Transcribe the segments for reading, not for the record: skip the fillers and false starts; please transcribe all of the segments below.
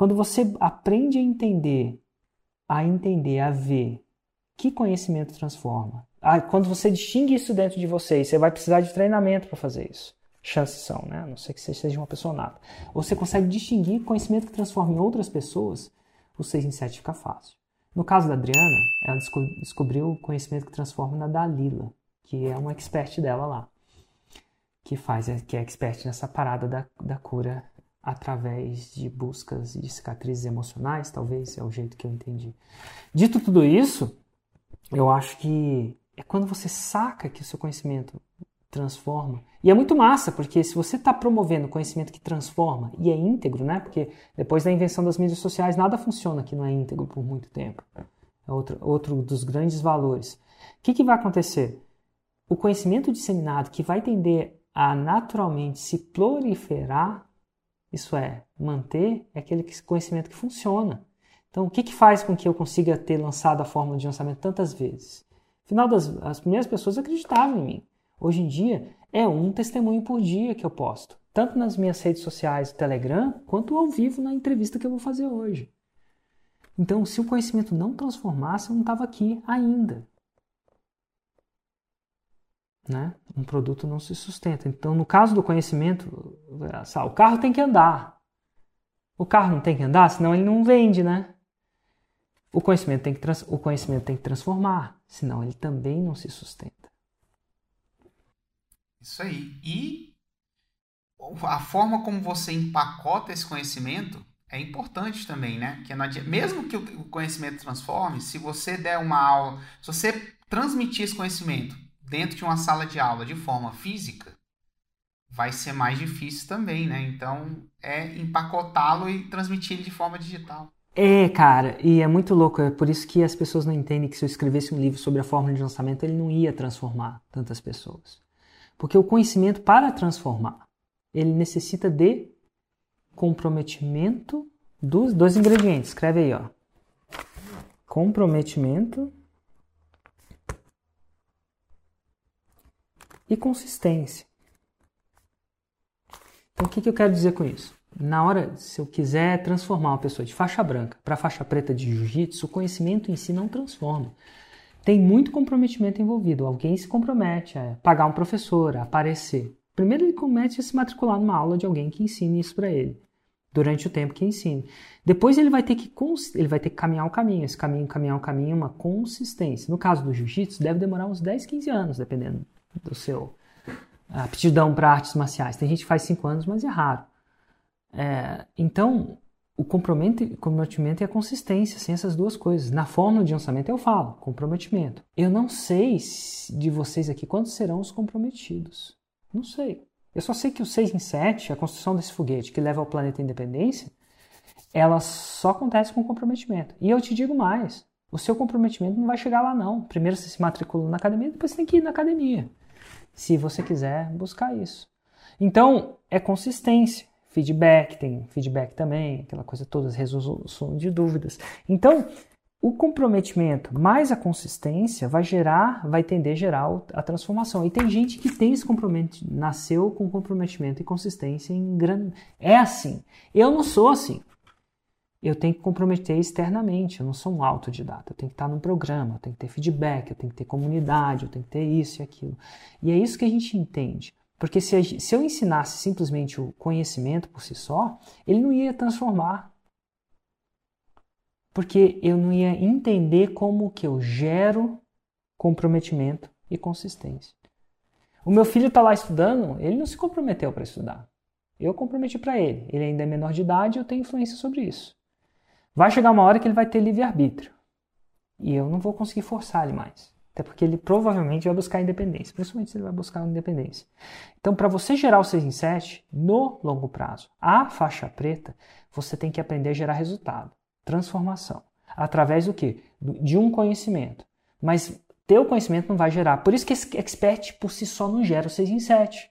Quando você aprende a ver que conhecimento transforma, quando você distingue isso dentro de você, e você vai precisar de treinamento para fazer isso. Chances são, né? A não ser que você seja uma pessoa nata. Ou você consegue distinguir conhecimento que transforma em outras pessoas, o 6 em 7 fica fácil. No caso da Adriana, ela descobriu o conhecimento que transforma na Dalila, que é uma expert dela lá, que é expert nessa parada da cura através de buscas de cicatrizes emocionais, talvez, é o jeito que eu entendi. Dito tudo isso, eu acho que é quando você saca que o seu conhecimento transforma. E é muito massa, porque se você está promovendo conhecimento que transforma e é íntegro, né? Porque depois da invenção das mídias sociais, nada funciona que não é íntegro por muito tempo. É outro dos grandes valores. O que vai acontecer? O conhecimento disseminado, que vai tender a naturalmente se proliferar, isso é, manter, é aquele conhecimento que funciona. Então, o que faz com que eu consiga ter lançado a fórmula de lançamento tantas vezes? Afinal, as primeiras pessoas acreditavam em mim. Hoje em dia, é um testemunho por dia que eu posto, tanto nas minhas redes sociais do Telegram, quanto ao vivo na entrevista que eu vou fazer hoje. Então, se o conhecimento não transformasse, eu não estava aqui ainda. Né? Um produto não se sustenta. Então, no caso do conhecimento, o carro tem que andar. O carro não tem que andar, senão ele não vende, né? O conhecimento tem que transformar, senão ele também não se sustenta. Isso aí. E a forma como você empacota esse conhecimento é importante também, né? Que mesmo que o conhecimento transforme, se você der uma aula, se você transmitir esse conhecimento dentro de uma sala de aula de forma física, vai ser mais difícil também, né? Então, é empacotá-lo e transmitir ele de forma digital. É, cara, e é muito louco. É por isso que as pessoas não entendem que se eu escrevesse um livro sobre a fórmula de lançamento, ele não ia transformar tantas pessoas. Porque o conhecimento, para transformar, ele necessita de comprometimento dos dois ingredientes. Escreve aí, ó. Comprometimento e consistência. Então, o que eu quero dizer com isso? Na hora, se eu quiser transformar uma pessoa de faixa branca para faixa preta de jiu-jitsu, o conhecimento em si não transforma. Tem muito comprometimento envolvido. Alguém se compromete a pagar um professor, a aparecer. Primeiro ele comete a se matricular numa aula de alguém que ensine isso para ele, durante o tempo que ensine. Depois ele vai ter que caminhar um caminho. Esse caminho, uma consistência. No caso do jiu-jitsu, deve demorar uns 10, 15 anos, dependendo do seu aptidão para artes marciais. Tem gente que faz 5 anos, mas é raro. Então, o comprometimento e a consistência, assim, essas duas coisas. Na fórmula de lançamento eu falo, comprometimento. Eu não sei de vocês aqui quantos serão os comprometidos. Não sei. Eu só sei que o 6 em 7, a construção desse foguete que leva ao planeta à independência, ela só acontece com comprometimento. E eu te digo mais, o seu comprometimento não vai chegar lá não. Primeiro você se matricula na academia, depois você tem que ir na academia. Se você quiser buscar isso. Então, é consistência. Feedback, tem feedback também, aquela coisa toda, resolução de dúvidas. Então, o comprometimento mais a consistência vai tender a gerar a transformação. E tem gente que tem esse comprometimento, nasceu com comprometimento e consistência em grande. É assim. Eu não sou assim. Eu tenho que comprometer externamente, eu não sou um autodidata. Eu tenho que estar num programa, eu tenho que ter feedback, eu tenho que ter comunidade, eu tenho que ter isso e aquilo. E é isso que a gente entende. Porque se eu ensinasse simplesmente o conhecimento por si só, ele não ia transformar. Porque eu não ia entender como que eu gero comprometimento e consistência. O meu filho está lá estudando, ele não se comprometeu para estudar. Eu comprometi para ele. Ele ainda é menor de idade e eu tenho influência sobre isso. Vai chegar uma hora que ele vai ter livre-arbítrio. E eu não vou conseguir forçar ele mais. Até porque ele provavelmente vai buscar independência. Principalmente se ele vai buscar independência. Então, para você gerar o 6 em 7, no longo prazo, a faixa preta, você tem que aprender a gerar resultado. Transformação. Através do quê? De um conhecimento. Mas teu conhecimento não vai gerar. Por isso que esse expert por si só não gera o 6 em 7.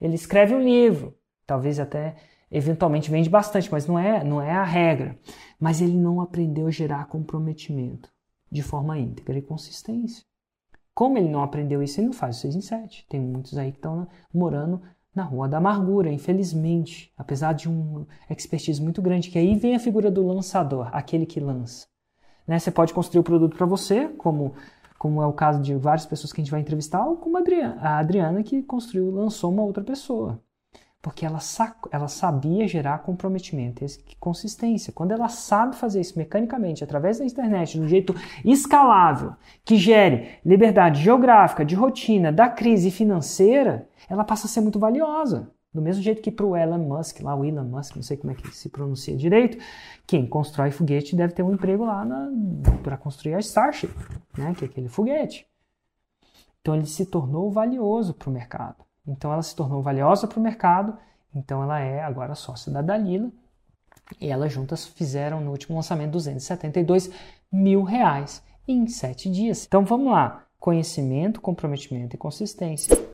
Ele escreve um livro. Talvez até, eventualmente, vende bastante, mas não é a regra. Mas ele não aprendeu a gerar comprometimento de forma íntegra e consistência. Como ele não aprendeu isso, ele não faz o 6 em 7. Tem muitos aí que estão morando na Rua da Amargura, infelizmente, apesar de um expertise muito grande, que aí vem a figura do lançador, aquele que lança. Né? Você pode construir o produto para você, como é o caso de várias pessoas que a gente vai entrevistar, ou como a Adriana que construiu, lançou uma outra pessoa. Porque ela sabia gerar comprometimento e consistência. Quando ela sabe fazer isso mecanicamente, através da internet, de um jeito escalável, que gere liberdade geográfica, de rotina, da crise financeira, ela passa a ser muito valiosa. Do mesmo jeito que para o Elon Musk, não sei como é que se pronuncia direito, quem constrói foguete deve ter um emprego lá para construir a Starship, né, que é aquele foguete. Então ele se tornou valioso para o mercado. Então ela se tornou valiosa para o mercado, então ela é agora sócia da Dalila, e elas juntas fizeram no último lançamento R$272 mil em 7 dias. Então vamos lá, conhecimento, comprometimento e consistência.